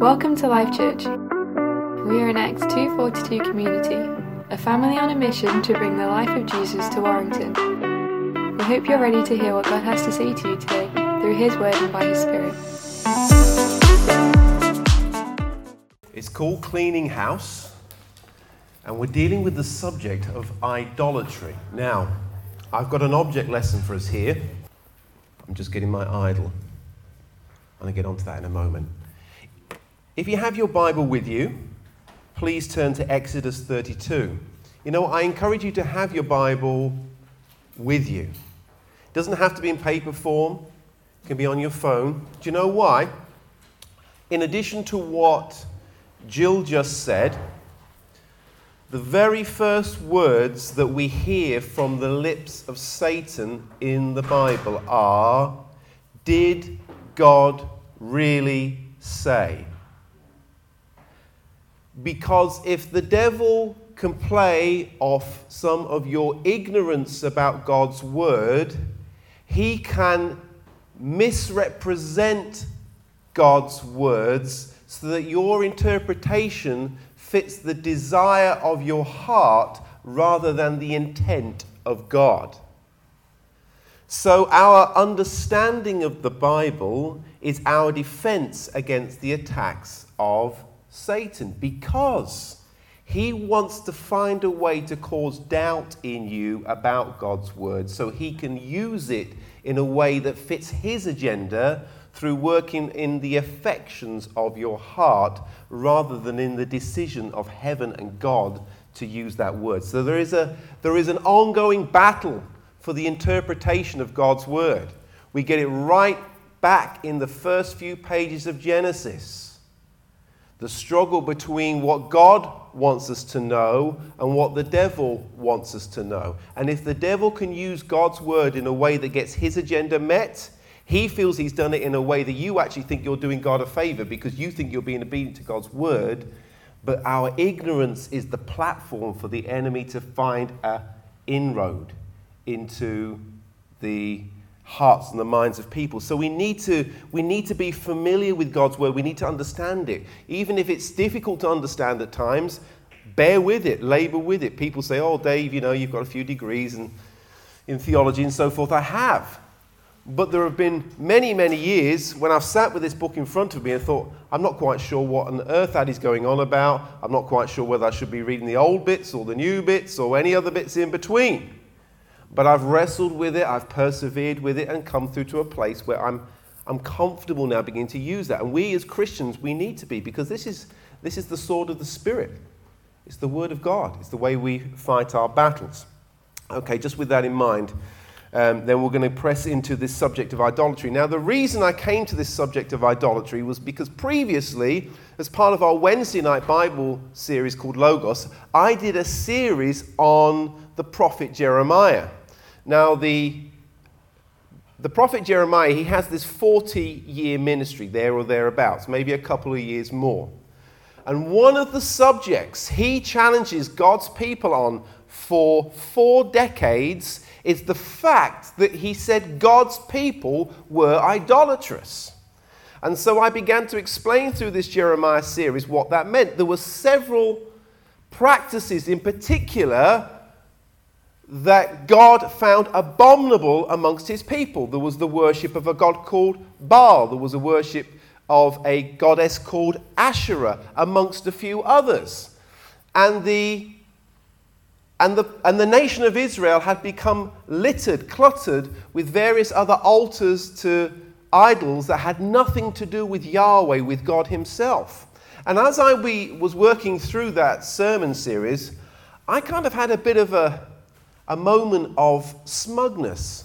Welcome to Life Church. We are an Acts 242 community, a family on a mission to bring the life of Jesus to Warrington. We hope you're ready to hear what God has to say to you today through His Word and by His Spirit. It's called Cleaning House, and we're dealing with the subject of idolatry. Now, I've got an object lesson for us here. I'm just getting my idol. I'm going to get onto that in a moment. If you have your Bible with you, please turn to Exodus 32. You know, I encourage you to have your Bible with you. It doesn't have to be in paper form. It can be on your phone. Do you know why? In addition to what Jill just said, the very first words that we hear from the lips of Satan in the Bible are, "Did God really say?" Because if the devil can play off some of your ignorance about God's word, he can misrepresent God's words so that your interpretation fits the desire of your heart rather than the intent of God. So our understanding of the Bible is our defense against the attacks of Satan, because he wants to find a way to cause doubt in you about God's word so he can use it in a way that fits his agenda, through working in the affections of your heart rather than in the decision of heaven and God to use that word. So there is an ongoing battle for the interpretation of God's word. We get it right back in the first few pages of Genesis. The struggle between what God wants us to know and what the devil wants us to know. And if the devil can use God's word in a way that gets his agenda met, he feels he's done it in a way that you actually think you're doing God a favor because you think you're being obedient to God's word, but our ignorance is the platform for the enemy to find an inroad into the hearts and the minds of people. So we need to be familiar with God's word. We need to understand it. Even if it's difficult to understand at times, bear with it, labor with it. People say, "Oh, Dave, you know, you've got a few degrees in theology and so forth." I have. But there have been many, many years when I've sat with this book in front of me and thought, I'm not quite sure what on earth that is going on about. I'm not quite sure whether I should be reading the old bits or the new bits or any other bits in between. But I've wrestled with it, I've persevered with it, and come through to a place where I'm comfortable now beginning to use that. And we as Christians, we need to be, because this is the sword of the Spirit. It's the word of God. It's the way we fight our battles. Okay, just with that in mind, then we're going to press into this subject of idolatry. Now, the reason I came to this subject of idolatry was because previously, as part of our Wednesday night Bible series called Logos, I did a series on the prophet Jeremiah. Now, the prophet Jeremiah, he has this 40-year ministry, there or thereabouts, maybe a couple of years more. And one of the subjects he challenges God's people on for 4 decades is the fact that he said God's people were idolatrous. And so I began to explain through this Jeremiah series what that meant. There were several practices in particular that God found abominable amongst his people. There was the worship of a god called Baal. There was a worship of a goddess called Asherah, amongst a few others. And the nation of Israel had become littered, cluttered with various other altars to idols that had nothing to do with Yahweh, with God himself. And as I was working through that sermon series, I kind of had a bit of a moment of smugness.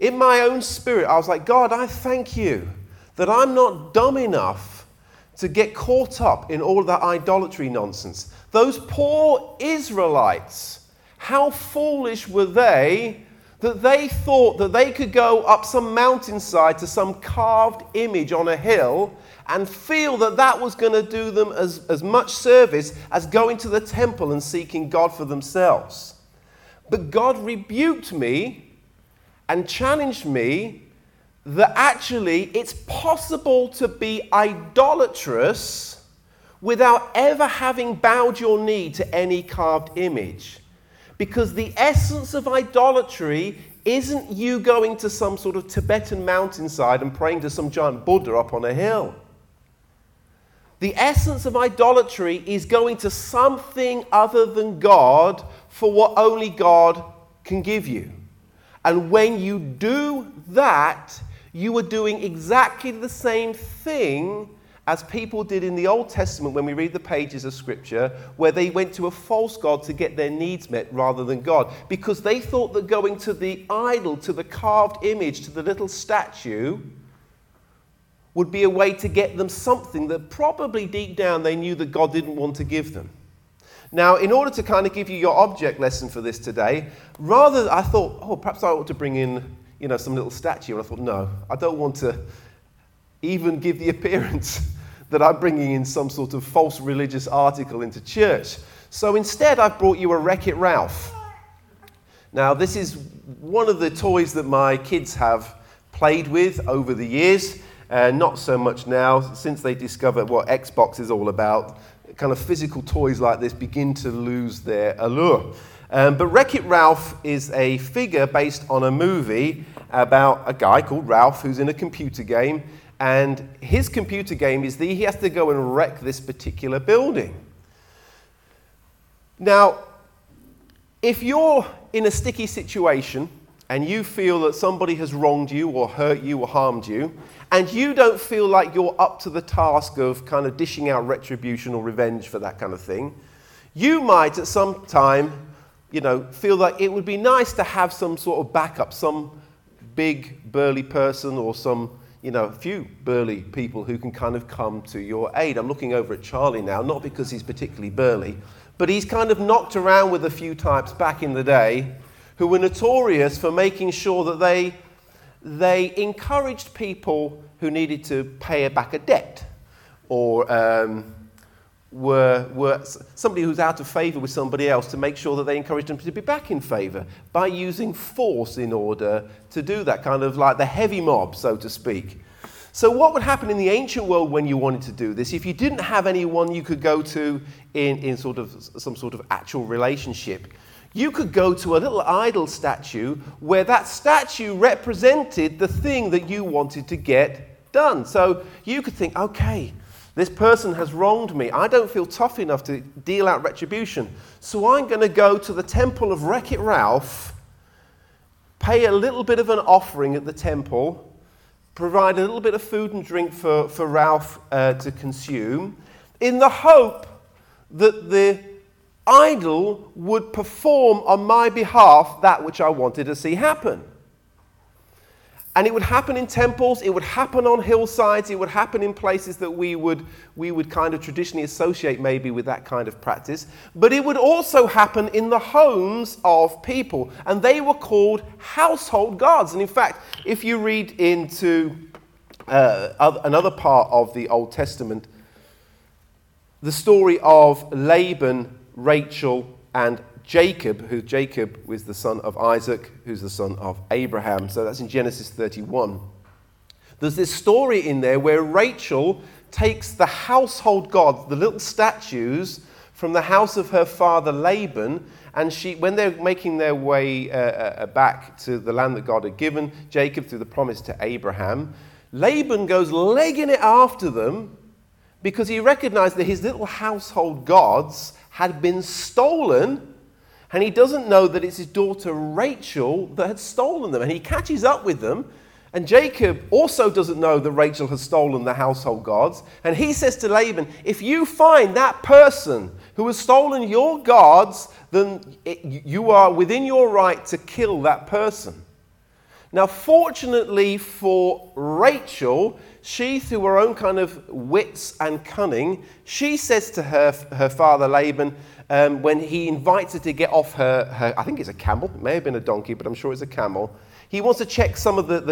In my own spirit, I was like, God, I thank you that I'm not dumb enough to get caught up in all that idolatry nonsense. Those poor Israelites, how foolish were they that they thought that they could go up some mountainside to some carved image on a hill and feel that that was going to do them as much service as going to the temple and seeking God for themselves. But God rebuked me and challenged me that actually it's possible to be idolatrous without ever having bowed your knee to any carved image. Because the essence of idolatry isn't you going to some sort of Tibetan mountainside and praying to some giant Buddha up on a hill. The essence of idolatry is going to something other than God for what only God can give you. And when you do that, you are doing exactly the same thing as people did in the Old Testament when we read the pages of Scripture, where they went to a false god to get their needs met rather than God. Because they thought that going to the idol, to the carved image, to the little statue, would be a way to get them something that probably deep down they knew that God didn't want to give them. Now, in order to kind of give you your object lesson for this today, I thought, perhaps I ought to bring in, some little statue. And I thought, no, I don't want to even give the appearance that I'm bringing in some sort of false religious article into church. So instead, I've brought you a Wreck-It Ralph. Now, this is one of the toys that my kids have played with over the years. Not so much now, since they discovered what Xbox is all about. Kind of physical toys like this begin to lose their allure. But Wreck-It Ralph is a figure based on a movie about a guy called Ralph who's in a computer game. And his computer game is that he has to go and wreck this particular building. Now, if you're in a sticky situation and you feel that somebody has wronged you or hurt you or harmed you, and you don't feel like you're up to the task of kind of dishing out retribution or revenge for that kind of thing, you might at some time, feel like it would be nice to have some sort of backup, some big burly person or some a few burly people who can kind of come to your aid. I'm looking over at Charlie now, not because he's particularly burly, but he's kind of knocked around with a few types back in the day who were notorious for making sure that they encouraged people who needed to pay back a debt or were somebody who's out of favor with somebody else to make sure that they encouraged them to be back in favor by using force in order to do that, kind of like the heavy mob, so to speak. So what would happen in the ancient world when you wanted to do this? If you didn't have anyone you could go to in sort of some sort of actual relationship, you could go to a little idol statue where that statue represented the thing that you wanted to get done. So you could think, okay, this person has wronged me. I don't feel tough enough to deal out retribution. So I'm going to go to the temple of Wreck-It Ralph, pay a little bit of an offering at the temple, provide a little bit of food and drink for Ralph to consume, in the hope that the idol would perform on my behalf that which I wanted to see happen. And it would happen in temples, it would happen on hillsides, it would happen in places that we would kind of traditionally associate maybe with that kind of practice. But it would also happen in the homes of people. And they were called household gods. And in fact, if you read into another part of the Old Testament, the story of Laban, Rachel, and Jacob, who Jacob was the son of Isaac, who's the son of Abraham. So that's in Genesis 31. There's this story in there where Rachel takes the household gods, the little statues, from the house of her father Laban, and when they're making their way back to the land that God had given Jacob through the promise to Abraham, Laban goes legging it after them because he recognized that his little household gods had been stolen. And he doesn't know that it's his daughter Rachel that had stolen them. And he catches up with them. And Jacob also doesn't know that Rachel has stolen the household gods. And he says to Laban, if you find that person who has stolen your gods, then you are within your right to kill that person. Now, fortunately for Rachel, she, through her own kind of wits and cunning, she says to her father Laban, when he invites her to get off her I think it's a camel, it may have been a donkey, but I'm sure it's a camel. He wants to check some of the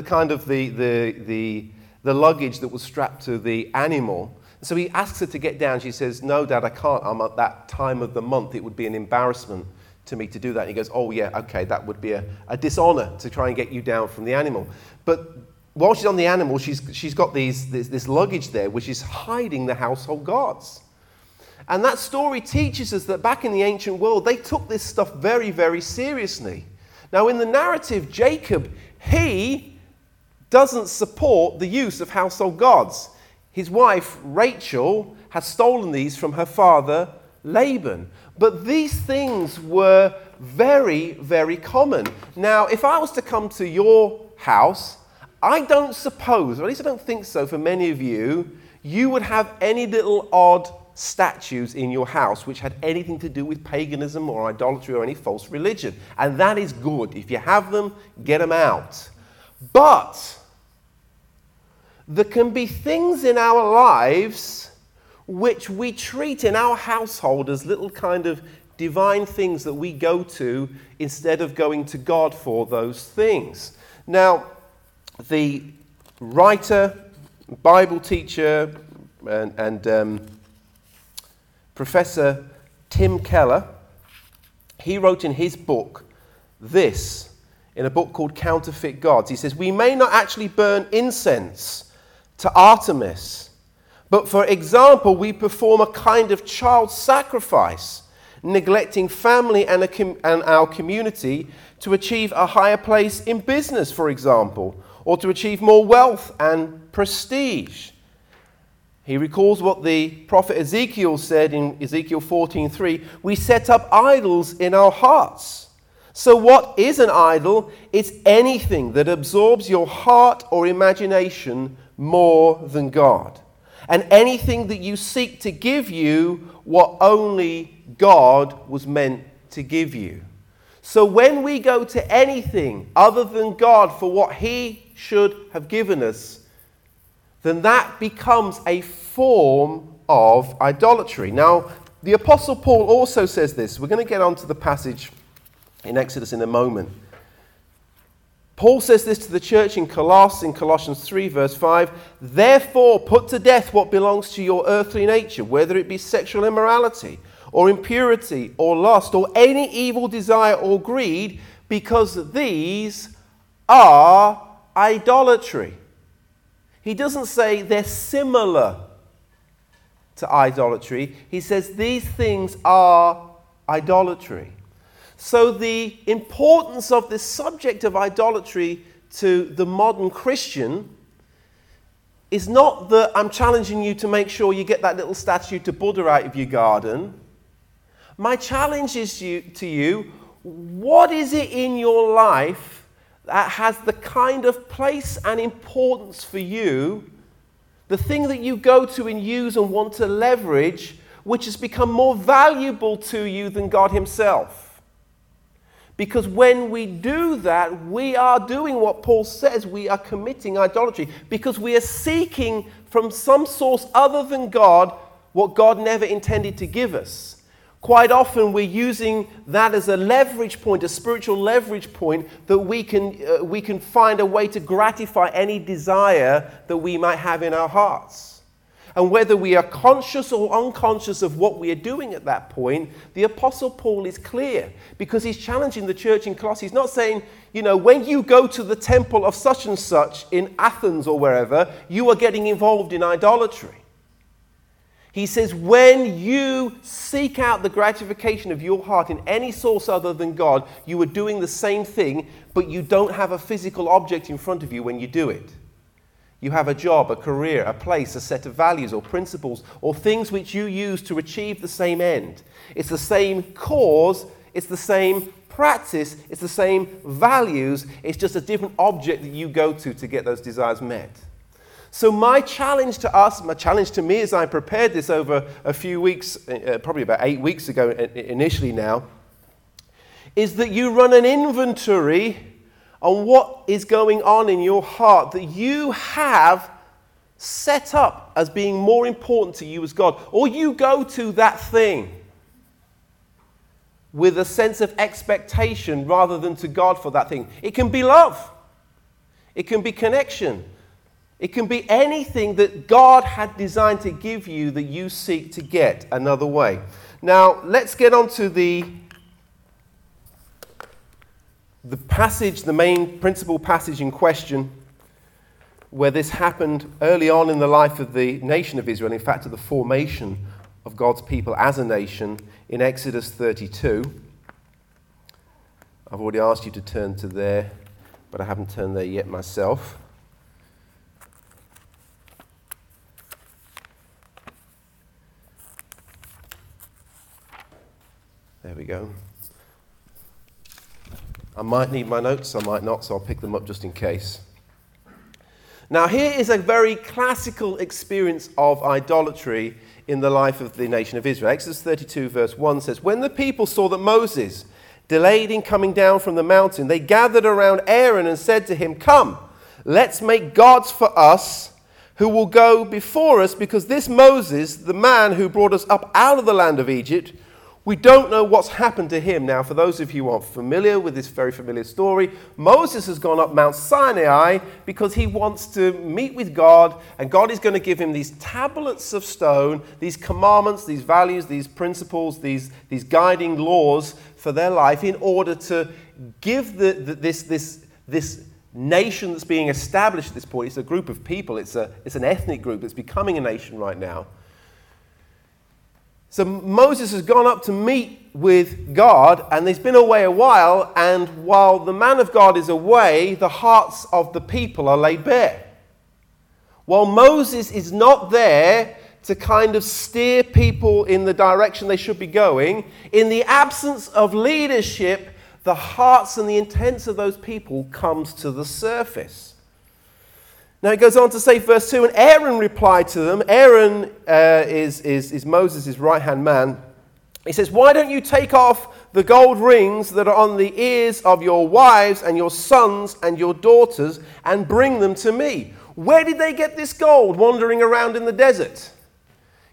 luggage that was strapped to the animal. So he asks her to get down. She says, no, Dad, I can't. I'm at that time of the month. It would be an embarrassment to me to do that. And he goes, oh, yeah, okay, that would be a dishonor to try and get you down from the animal. But while she's on the animal, she's got this luggage there, which is hiding the household gods. And that story teaches us that back in the ancient world, they took this stuff very, very seriously. Now, in the narrative, Jacob, he doesn't support the use of household gods. His wife, Rachel, has stolen these from her father, Laban. But these things were very, very common. Now, if I was to come to your house, I don't suppose, or at least I don't think so for many of you, you would have any little odd statues in your house which had anything to do with paganism or idolatry or any false religion. And that is good. If you have them, get them out. But there can be things in our lives which we treat in our household as little kind of divine things that we go to instead of going to God for those things. Now, the writer, Bible teacher, and Professor Tim Keller, he wrote in his book this, in a book called Counterfeit Gods. He says, "We may not actually burn incense to Artemis, but for example, we perform a kind of child sacrifice, neglecting family and our community to achieve a higher place in business, for example, or to achieve more wealth and prestige." He recalls what the prophet Ezekiel said in Ezekiel 14:3, "We set up idols in our hearts." So what is an idol? It's anything that absorbs your heart or imagination more than God, and anything that you seek to give you what only God was meant to give you. So when we go to anything other than God for what he should have given us, then that becomes a form of idolatry. Now, the Apostle Paul also says this. We're going to get onto the passage in Exodus in a moment. Paul says this to the church in Colossae, in Colossians 3, verse 5, "Therefore put to death what belongs to your earthly nature, whether it be sexual immorality or impurity or lust or any evil desire or greed, because these are idolatry." He doesn't say they're similar to idolatry. He says these things are idolatry. So the importance of this subject of idolatry to the modern Christian is not that I'm challenging you to make sure you get that little statue to Buddha out of your garden. My challenge is to you, what is it in your life that has the kind of place and importance for you, the thing that you go to and use and want to leverage, which has become more valuable to you than God himself? Because when we do that, we are doing what Paul says, we are committing idolatry, because we are seeking from some source other than God what God never intended to give us. Quite often we're using that as a leverage point, a spiritual leverage point, that we can find a way to gratify any desire that we might have in our hearts. And whether we are conscious or unconscious of what we are doing at that point, the Apostle Paul is clear, because he's challenging the church in Colossae. He's not saying, you know, when you go to the temple of such and such in Athens or wherever, you are getting involved in idolatry. He says, when you seek out the gratification of your heart in any source other than God, you are doing the same thing, but you don't have a physical object in front of you when you do it. You have a job, a career, a place, a set of values or principles, or things which you use to achieve the same end. It's the same cause, it's the same practice, it's the same values, it's just a different object that you go to get those desires met. So my challenge to us, my challenge to me as I prepared this over a few weeks, probably about 8 weeks ago initially now, is that you run an inventory on what is going on in your heart that you have set up as being more important to you as God. Or you go to that thing with a sense of expectation rather than to God for that thing. It can be love. It can be connection. It can be anything that God had designed to give you that you seek to get another way. Now, let's get on to the passage, the main principal passage in question, where this happened early on in the life of the nation of Israel, in fact, of the formation of God's people as a nation in Exodus 32. I've already asked you to turn to there, but I haven't turned there yet myself. There we go. I might need my notes, I might not, so I'll pick them up just in case. Now, here is a very classical experience of idolatry in the life of the nation of Israel. Exodus 32, verse 1 says, "When the people saw that Moses delayed in coming down from the mountain, they gathered around Aaron and said to him, 'Come, let's make gods for us who will go before us, because this Moses, the man who brought us up out of the land of Egypt, we don't know what's happened to him.'" Now, for those of you who aren't familiar with this very familiar story, Moses has gone up Mount Sinai because he wants to meet with God, and God is going to give him these tablets of stone, these commandments, these values, these principles, these guiding laws for their life in order to give this nation that's being established at this point. It's a group of people. It's an ethnic group that's becoming a nation right now. So Moses has gone up to meet with God, and he's been away a while, and while the man of God is away, the hearts of the people are laid bare. While Moses is not there to kind of steer people in the direction they should be going, in the absence of leadership, the hearts and the intents of those people comes to the surface. Now it goes on to say, verse 2, "And Aaron replied to them." Aaron is Moses' right-hand man. He says, "Why don't you take off the gold rings that are on the ears of your wives and your sons and your daughters and bring them to me?" Where did they get this gold wandering around in the desert?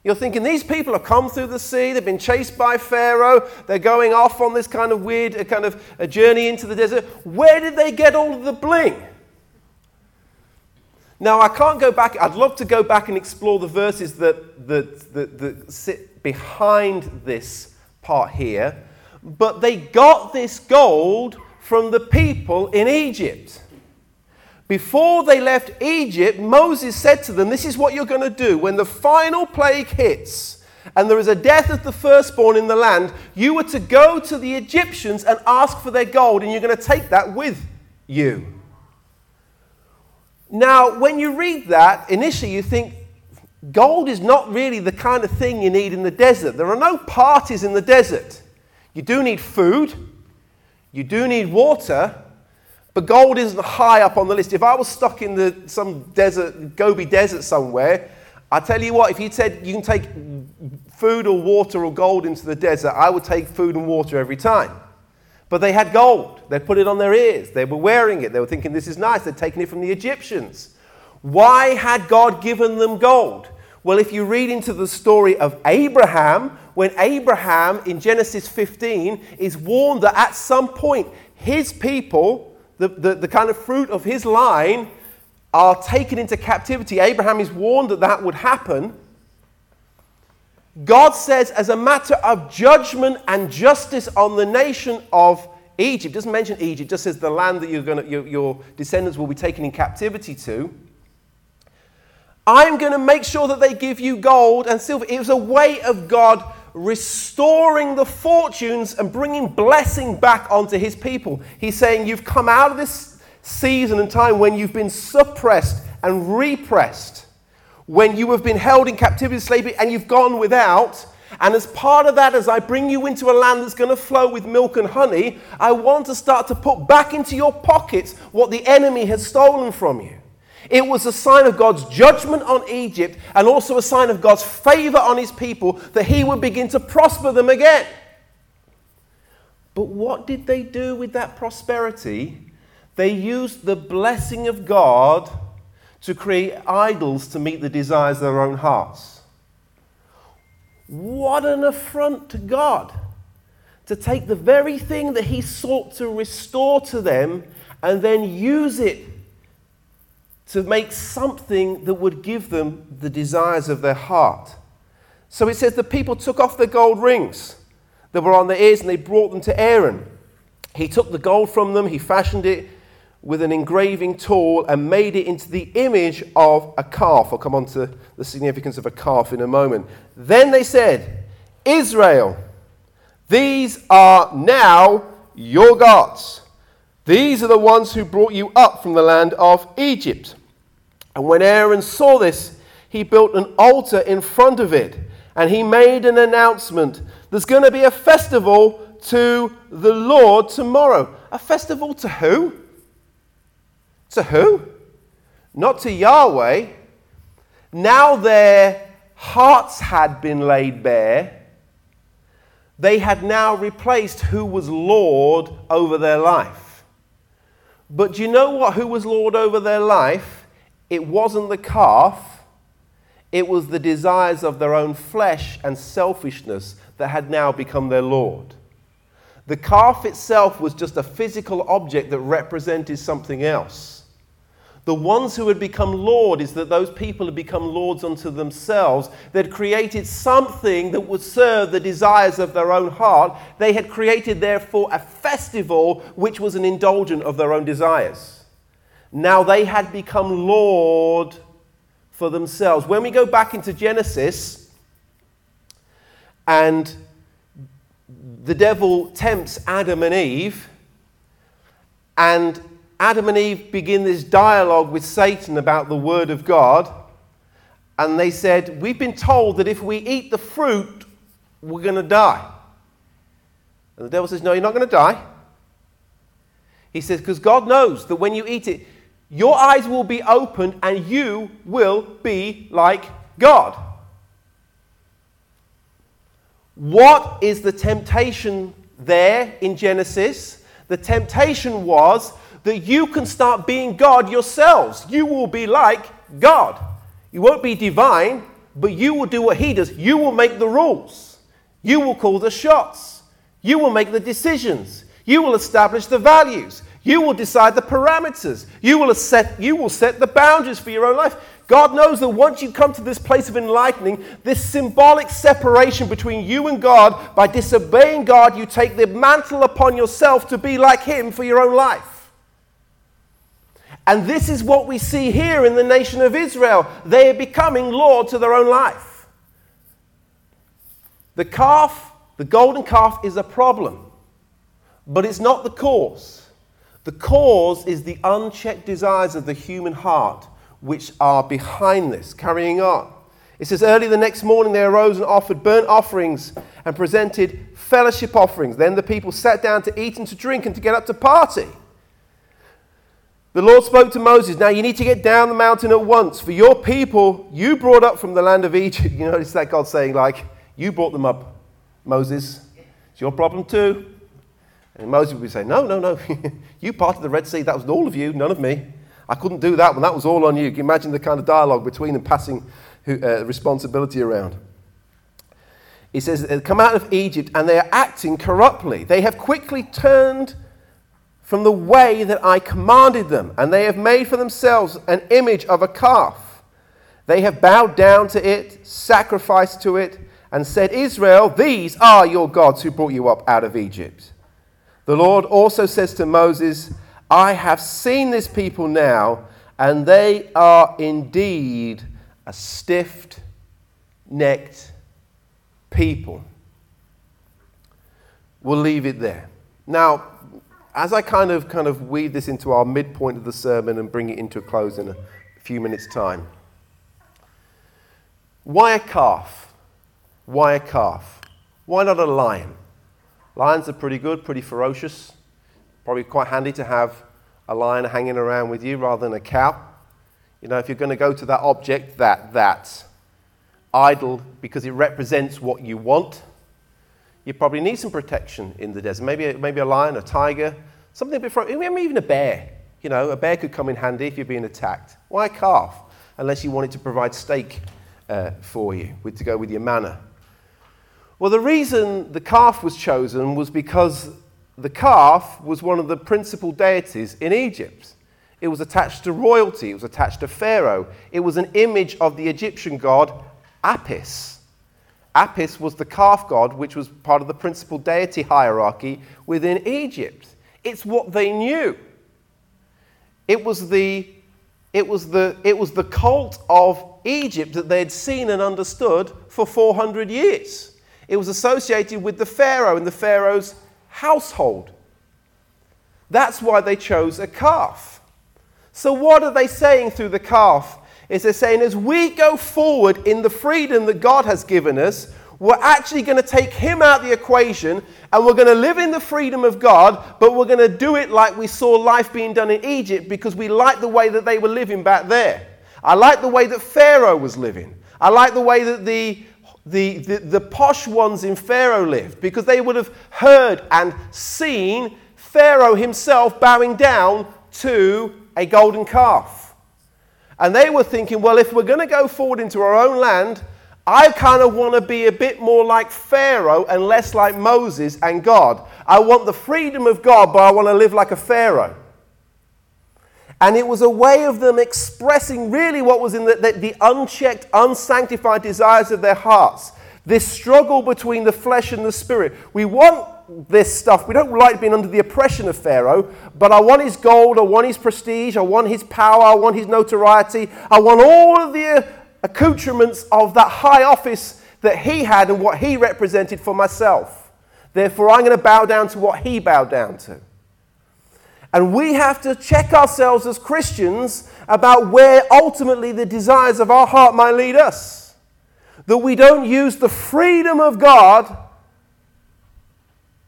You're thinking, these people have come through the sea, they've been chased by Pharaoh, they're going off on this kind of weird kind of a journey into the desert. Where did they get all of the bling? Now, I can't go back. I'd love to go back and explore the verses that sit behind this part here. But they got this gold from the people in Egypt. Before they left Egypt, Moses said to them, "This is what you're going to do. When the final plague hits and there is a death of the firstborn in the land, you are to go to the Egyptians and ask for their gold, and you're going to take that with you." Now, when you read that, initially you think gold is not really the kind of thing you need in the desert. There are no parties in the desert. You do need food, you do need water, but gold isn't high up on the list. If I was stuck in some desert, Gobi Desert somewhere, I tell you what, if you said you can take food or water or gold into the desert, I would take food and water every time. But they had gold. They put it on their ears. They were wearing it. They were thinking, this is nice. They'd taken it from the Egyptians. Why had God given them gold? Well, if you read into the story of Abraham, when Abraham in Genesis 15 is warned that at some point his people, the kind of fruit of his line, are taken into captivity. Abraham is warned that that would happen. God says, as a matter of judgment and justice on the nation of Egypt, doesn't mention Egypt, just says the land that your descendants will be taken in captivity to, I'm going to make sure that they give you gold and silver. It was a way of God restoring the fortunes and bringing blessing back onto his people. He's saying, you've come out of this season and time when you've been suppressed and repressed, when you have been held in captivity, slavery, and you've gone without, and as part of that, as I bring you into a land that's going to flow with milk and honey, I want to start to put back into your pockets what the enemy has stolen from you. It was a sign of God's judgment on Egypt, and also a sign of God's favor on his people, that he would begin to prosper them again. But what did they do with that prosperity? They used the blessing of God to create idols to meet the desires of their own hearts. What an affront to God, to take the very thing that he sought to restore to them and then use it to make something that would give them the desires of their heart. So it says the people took off the gold rings that were on their ears and they brought them to Aaron. He took the gold from them, he fashioned it with an engraving tool and made it into the image of a calf. I'll come on to the significance of a calf in a moment. Then they said, Israel, these are now your gods. These are the ones who brought you up from the land of Egypt. And when Aaron saw this, he built an altar in front of it, and he made an announcement. There's going to be a festival to the Lord tomorrow. A festival to who? To who? Not to Yahweh. Now their hearts had been laid bare. They had now replaced who was Lord over their life. But do you know what? Who was Lord over their life? It wasn't the calf. It was the desires of their own flesh and selfishness that had now become their Lord. The calf itself was just a physical object that represented something else. The ones who had become Lord is that those people had become lords unto themselves. They'd created something that would serve the desires of their own heart. They had created, therefore, a festival which was an indulgent of their own desires. Now they had become Lord for themselves. When we go back into Genesis and the devil tempts Adam and Eve begin this dialogue with Satan about the Word of God. And they said, we've been told that if we eat the fruit, we're going to die. And the devil says, no, you're not going to die. He says, because God knows that when you eat it, your eyes will be opened and you will be like God. What is the temptation there in Genesis? The temptation was that you can start being God yourselves. You will be like God. You won't be divine, but you will do what he does. You will make the rules. You will call the shots. You will make the decisions. You will establish the values. You will decide the parameters. You will set the boundaries for your own life. God knows that once you come to this place of enlightening, this symbolic separation between you and God, by disobeying God, you take the mantle upon yourself to be like him for your own life. And this is what we see here in the nation of Israel. They are becoming Lord to their own life. The calf, the golden calf, is a problem, but it's not the cause. The cause is the unchecked desires of the human heart, which are behind this. Carrying on. It says, early the next morning they arose and offered burnt offerings and presented fellowship offerings. Then the people sat down to eat and to drink and to get up to party. The Lord spoke to Moses, now you need to get down the mountain at once, for your people you brought up from the land of Egypt. You notice that God saying, like, you brought them up, Moses. It's your problem too. And Moses would say, no. You parted the Red Sea. That was all of you, none of me. I couldn't do that one. That was all on you. Can you imagine the kind of dialogue between them passing responsibility around? He says, they come out of Egypt and they are acting corruptly. They have quickly turned from the way that I commanded them, and they have made for themselves an image of a calf. They have bowed down to it, sacrificed to it, and said, Israel, these are your gods who brought you up out of Egypt. The Lord also says to Moses, I have seen this people now, and they are indeed a stiff-necked people. We'll leave it there. Now, as I kind of weave this into our midpoint of the sermon and bring it into a close in a few minutes' time. Why a calf? Why a calf? Why not a lion? Lions are pretty good, pretty ferocious. Probably quite handy to have a lion hanging around with you rather than a cow. You know, if you're going to go to that object, that idol, because it represents what you want, you probably need some protection in the desert. Maybe a lion, a tiger, something a bit front. Even a bear. You know, a bear could come in handy if you're being attacked. Why a calf? Unless you wanted to provide steak for you, to go with your manna. Well, the reason the calf was chosen was because the calf was one of the principal deities in Egypt. It was attached to royalty. It was attached to Pharaoh. It was an image of the Egyptian god Apis. Apis was the calf god, which was part of the principal deity hierarchy within Egypt. It's what they knew. It was the cult of Egypt that they'd seen and understood for 400 years. It was associated with the Pharaoh and the Pharaoh's household. That's why they chose a calf. So what are they saying through the calf? Is they're saying, as we go forward in the freedom that God has given us, we're actually going to take him out of the equation and we're going to live in the freedom of God, but we're going to do it like we saw life being done in Egypt, because we like the way that they were living back there. I like the way that Pharaoh was living. I like the way that the posh ones in Pharaoh lived, because they would have heard and seen Pharaoh himself bowing down to a golden calf. And they were thinking, well, if we're going to go forward into our own land, I kind of want to be a bit more like Pharaoh and less like Moses and God. I want the freedom of God, but I want to live like a Pharaoh. And it was a way of them expressing really what was in the unchecked, unsanctified desires of their hearts. This struggle between the flesh and the spirit. We want this stuff. We don't like being under the oppression of Pharaoh, but I want his gold, I want his prestige, I want his power, I want his notoriety. I want all of the accoutrements of that high office that he had and what he represented for myself. Therefore, I'm going to bow down to what he bowed down to. And we have to check ourselves as Christians about where ultimately the desires of our heart might lead us. That we don't use the freedom of God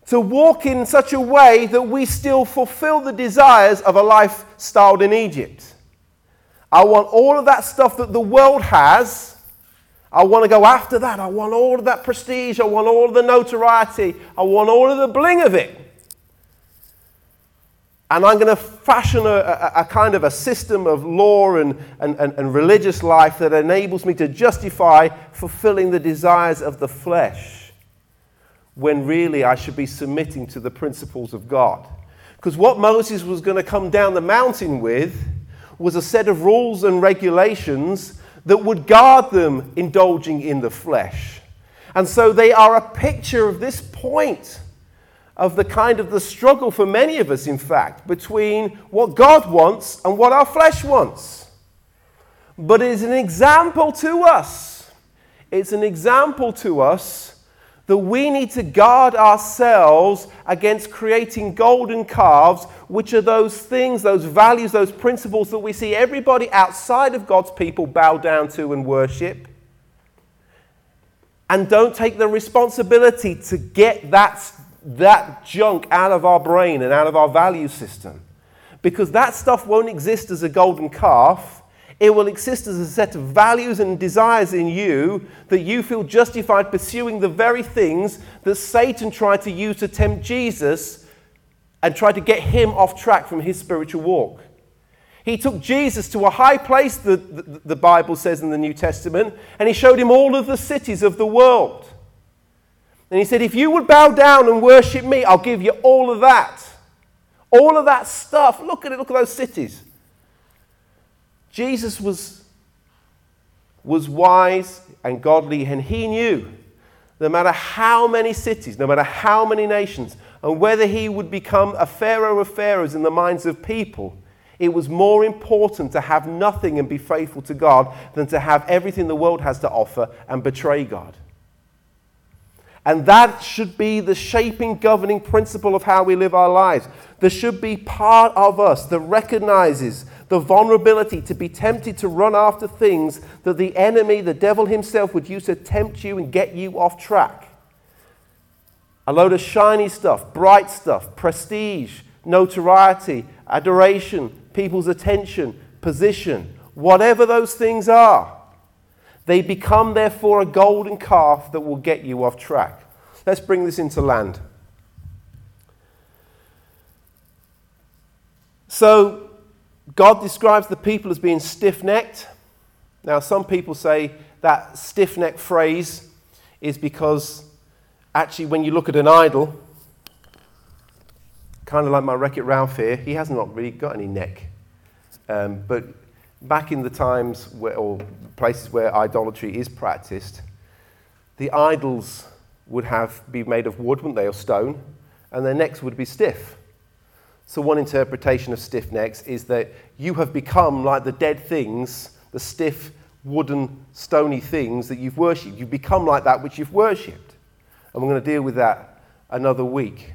to walk in such a way that we still fulfill the desires of a life styled in Egypt. I want all of that stuff that the world has. I want to go after that. I want all of that prestige. I want all of the notoriety. I want all of the bling of it. And I'm going to fashion a kind of a system of law and religious life that enables me to justify fulfilling the desires of the flesh, when really I should be submitting to the principles of God. Because what Moses was going to come down the mountain with was a set of rules and regulations that would guard them indulging in the flesh. And so they are a picture of this point of the struggle for many of us, in fact, between what God wants and what our flesh wants. But it is an example to us. It's an example to us that we need to guard ourselves against creating golden calves, which are those things, those values, those principles that we see everybody outside of God's people bow down to and worship. And don't take the responsibility to get that junk out of our brain and out of our value system. Because that stuff won't exist as a golden calf. It will exist as a set of values and desires in you that you feel justified pursuing the very things that Satan tried to use to tempt Jesus and try to get him off track from his spiritual walk. He took Jesus to a high place, the Bible says in the New Testament, and he showed him all of the cities of the world. And he said, if you would bow down and worship me, I'll give you all of that. All of that stuff. Look at it. Look at those cities. Jesus was wise and godly, and he knew no matter how many cities, no matter how many nations, and whether he would become a Pharaoh of pharaohs in the minds of people, it was more important to have nothing and be faithful to God than to have everything the world has to offer and betray God. And that should be the shaping, governing principle of how we live our lives. There should be part of us that recognizes the vulnerability to be tempted to run after things that the enemy, the devil himself, would use to tempt you and get you off track. A load of shiny stuff, bright stuff, prestige, notoriety, adoration, people's attention, position, whatever those things are. They become, therefore, a golden calf that will get you off track. Let's bring this into land. So, God describes the people as being stiff-necked. Now, some people say that stiff-necked phrase is because, actually, when you look at an idol, kind of like my Wreck-It Ralph here, he has not really got any neck. But back in the times or places where idolatry is practiced, the idols would be made of wood, wouldn't they, or stone, and their necks would be stiff. So one interpretation of stiff necks is that you have become like the dead things, the stiff, wooden, stony things that you've worshipped. You've become like that which you've worshipped. And we're going to deal with that another week.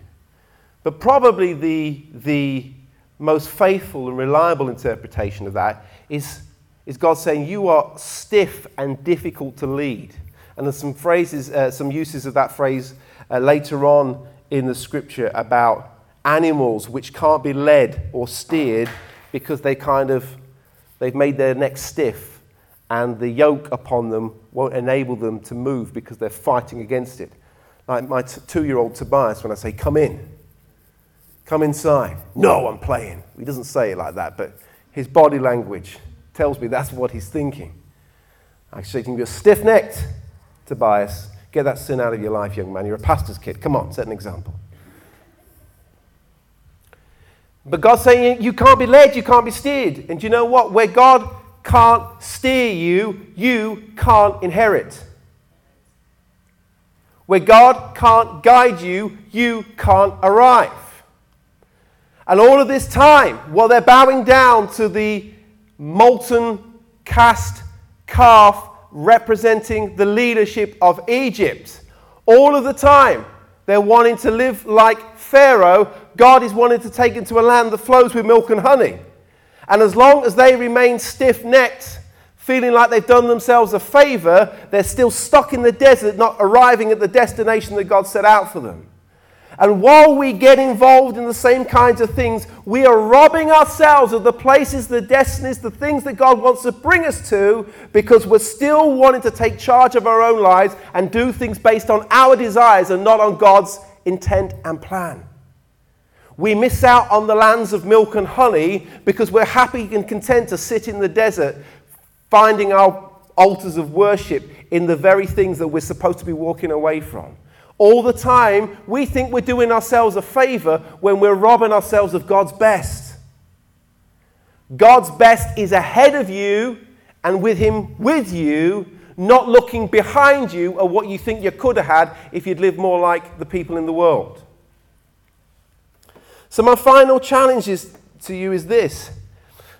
But probably the most faithful and reliable interpretation of that is God saying, you are stiff and difficult to lead. And there's some phrases, some uses of that phrase later on in the scripture about animals which can't be led or steered because they've made their necks stiff and the yoke upon them won't enable them to move because they're fighting against it. Like my two-year-old Tobias, when I say, come in, come inside. No, I'm playing. He doesn't say it like that, but his body language tells me that's what he's thinking. I say to him, you're stiff-necked, Tobias. Get that sin out of your life, young man. You're a pastor's kid. Come on, set an example. But God's saying you can't be led, you can't be steered. And do you know what? Where God can't steer you, you can't inherit. Where God can't guide you, you can't arrive. And all of this time, while they're bowing down to the molten cast calf representing the leadership of Egypt, all of the time they're wanting to live like Pharaoh, God is wanting to take them to a land that flows with milk and honey. And as long as they remain stiff-necked, feeling like they've done themselves a favor, they're still stuck in the desert, not arriving at the destination that God set out for them. And while we get involved in the same kinds of things, we are robbing ourselves of the places, the destinies, the things that God wants to bring us to, because we're still wanting to take charge of our own lives and do things based on our desires and not on God's intent and plan. We miss out on the lands of milk and honey because we're happy and content to sit in the desert, finding our altars of worship in the very things that we're supposed to be walking away from. All the time, we think we're doing ourselves a favor when we're robbing ourselves of God's best. God's best is ahead of you and with Him with you, not looking behind you at what you think you could have had if you'd lived more like the people in the world. So my final challenge to you is this,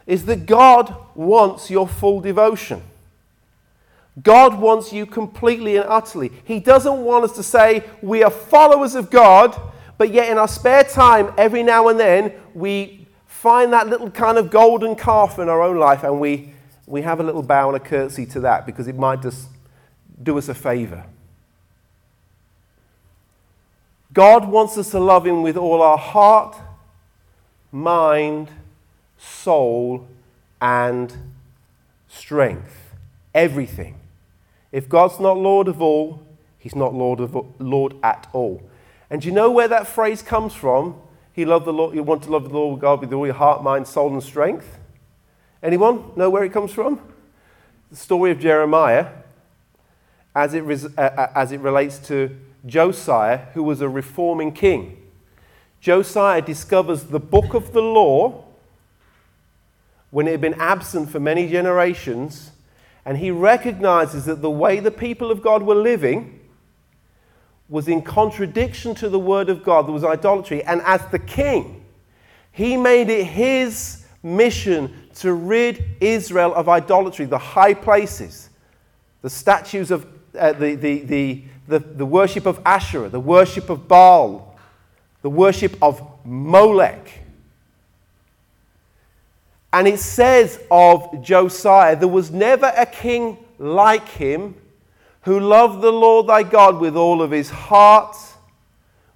is that God wants your full devotion. God wants you completely and utterly. He doesn't want us to say we are followers of God, but yet in our spare time, every now and then, we find that little kind of golden calf in our own life and we have a little bow and a curtsy to that because it might just do us a favor. God wants us to love Him with all our heart, mind, soul, and strength. Everything. If God's not Lord of all, He's not Lord at all. And do you know where that phrase comes from? You want to love the Lord God with all your heart, mind, soul, and strength. Anyone know where it comes from? The story of Jeremiah, as it relates to Josiah, who was a reforming king. Josiah discovers the book of the law when it had been absent for many generations. And he recognizes that the way the people of God were living was in contradiction to the word of God. There was idolatry. And as the king, he made it his mission to rid Israel of idolatry, the high places, the statues of the worship of Asherah, the worship of Baal, the worship of Molech. And it says of Josiah, there was never a king like him who loved the Lord thy God with all of his heart,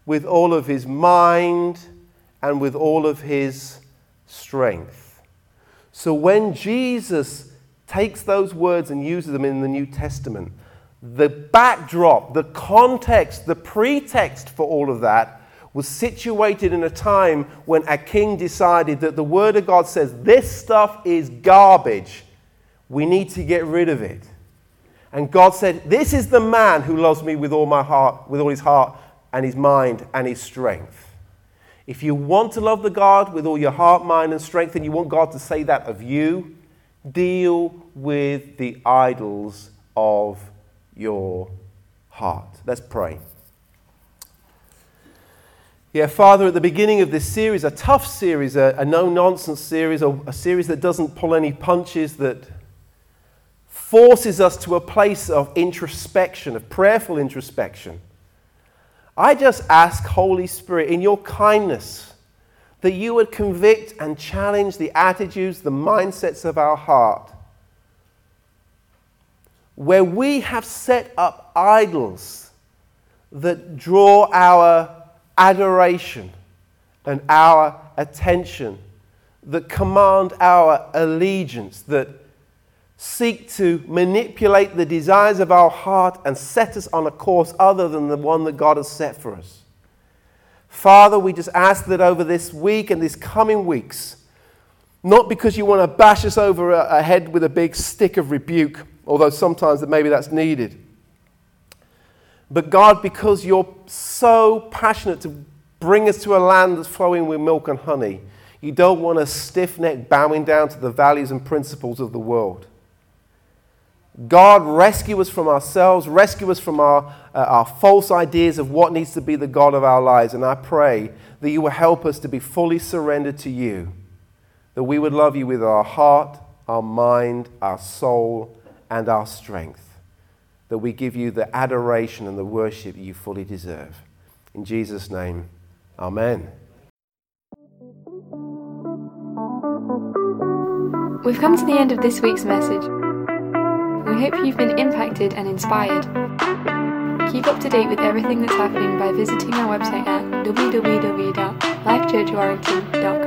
with all of his mind, and with all of his strength. So when Jesus takes those words and uses them in the New Testament, the backdrop, the context, the pretext for all of that was situated in a time when a king decided that the word of God says, this stuff is garbage. We need to get rid of it. And God said, this is the man who loves me with all my heart, with all his heart and his mind and his strength. If you want to love the God with all your heart, mind and strength, and you want God to say that of you, deal with the idols of your heart. Let's pray. Yeah, Father, at the beginning of this series, a tough series, a no-nonsense series, a series that doesn't pull any punches, that forces us to a place of introspection, of prayerful introspection. I just ask, Holy Spirit, in your kindness, that you would convict and challenge the attitudes, the mindsets of our heart, where we have set up idols that draw our adoration and our attention, that command our allegiance, that seek to manipulate the desires of our heart and set us on a course other than the one that God has set for us. Father, we just ask that over this week and these coming weeks, not because you want to bash us over a head with a big stick of rebuke, although sometimes that maybe that's needed, but God, because you're so passionate to bring us to a land that's flowing with milk and honey, you don't want us stiff-necked bowing down to the values and principles of the world. God, rescue us from ourselves, rescue us from our false ideas of what needs to be the God of our lives. And I pray that you will help us to be fully surrendered to you, that we would love you with our heart, our mind, our soul, and our strength, that we give you the adoration and the worship you fully deserve. In Jesus' name, amen. We've come to the end of this week's message. We hope you've been impacted and inspired. Keep up to date with everything that's happening by visiting our website at www.lifechurchwarrington.com.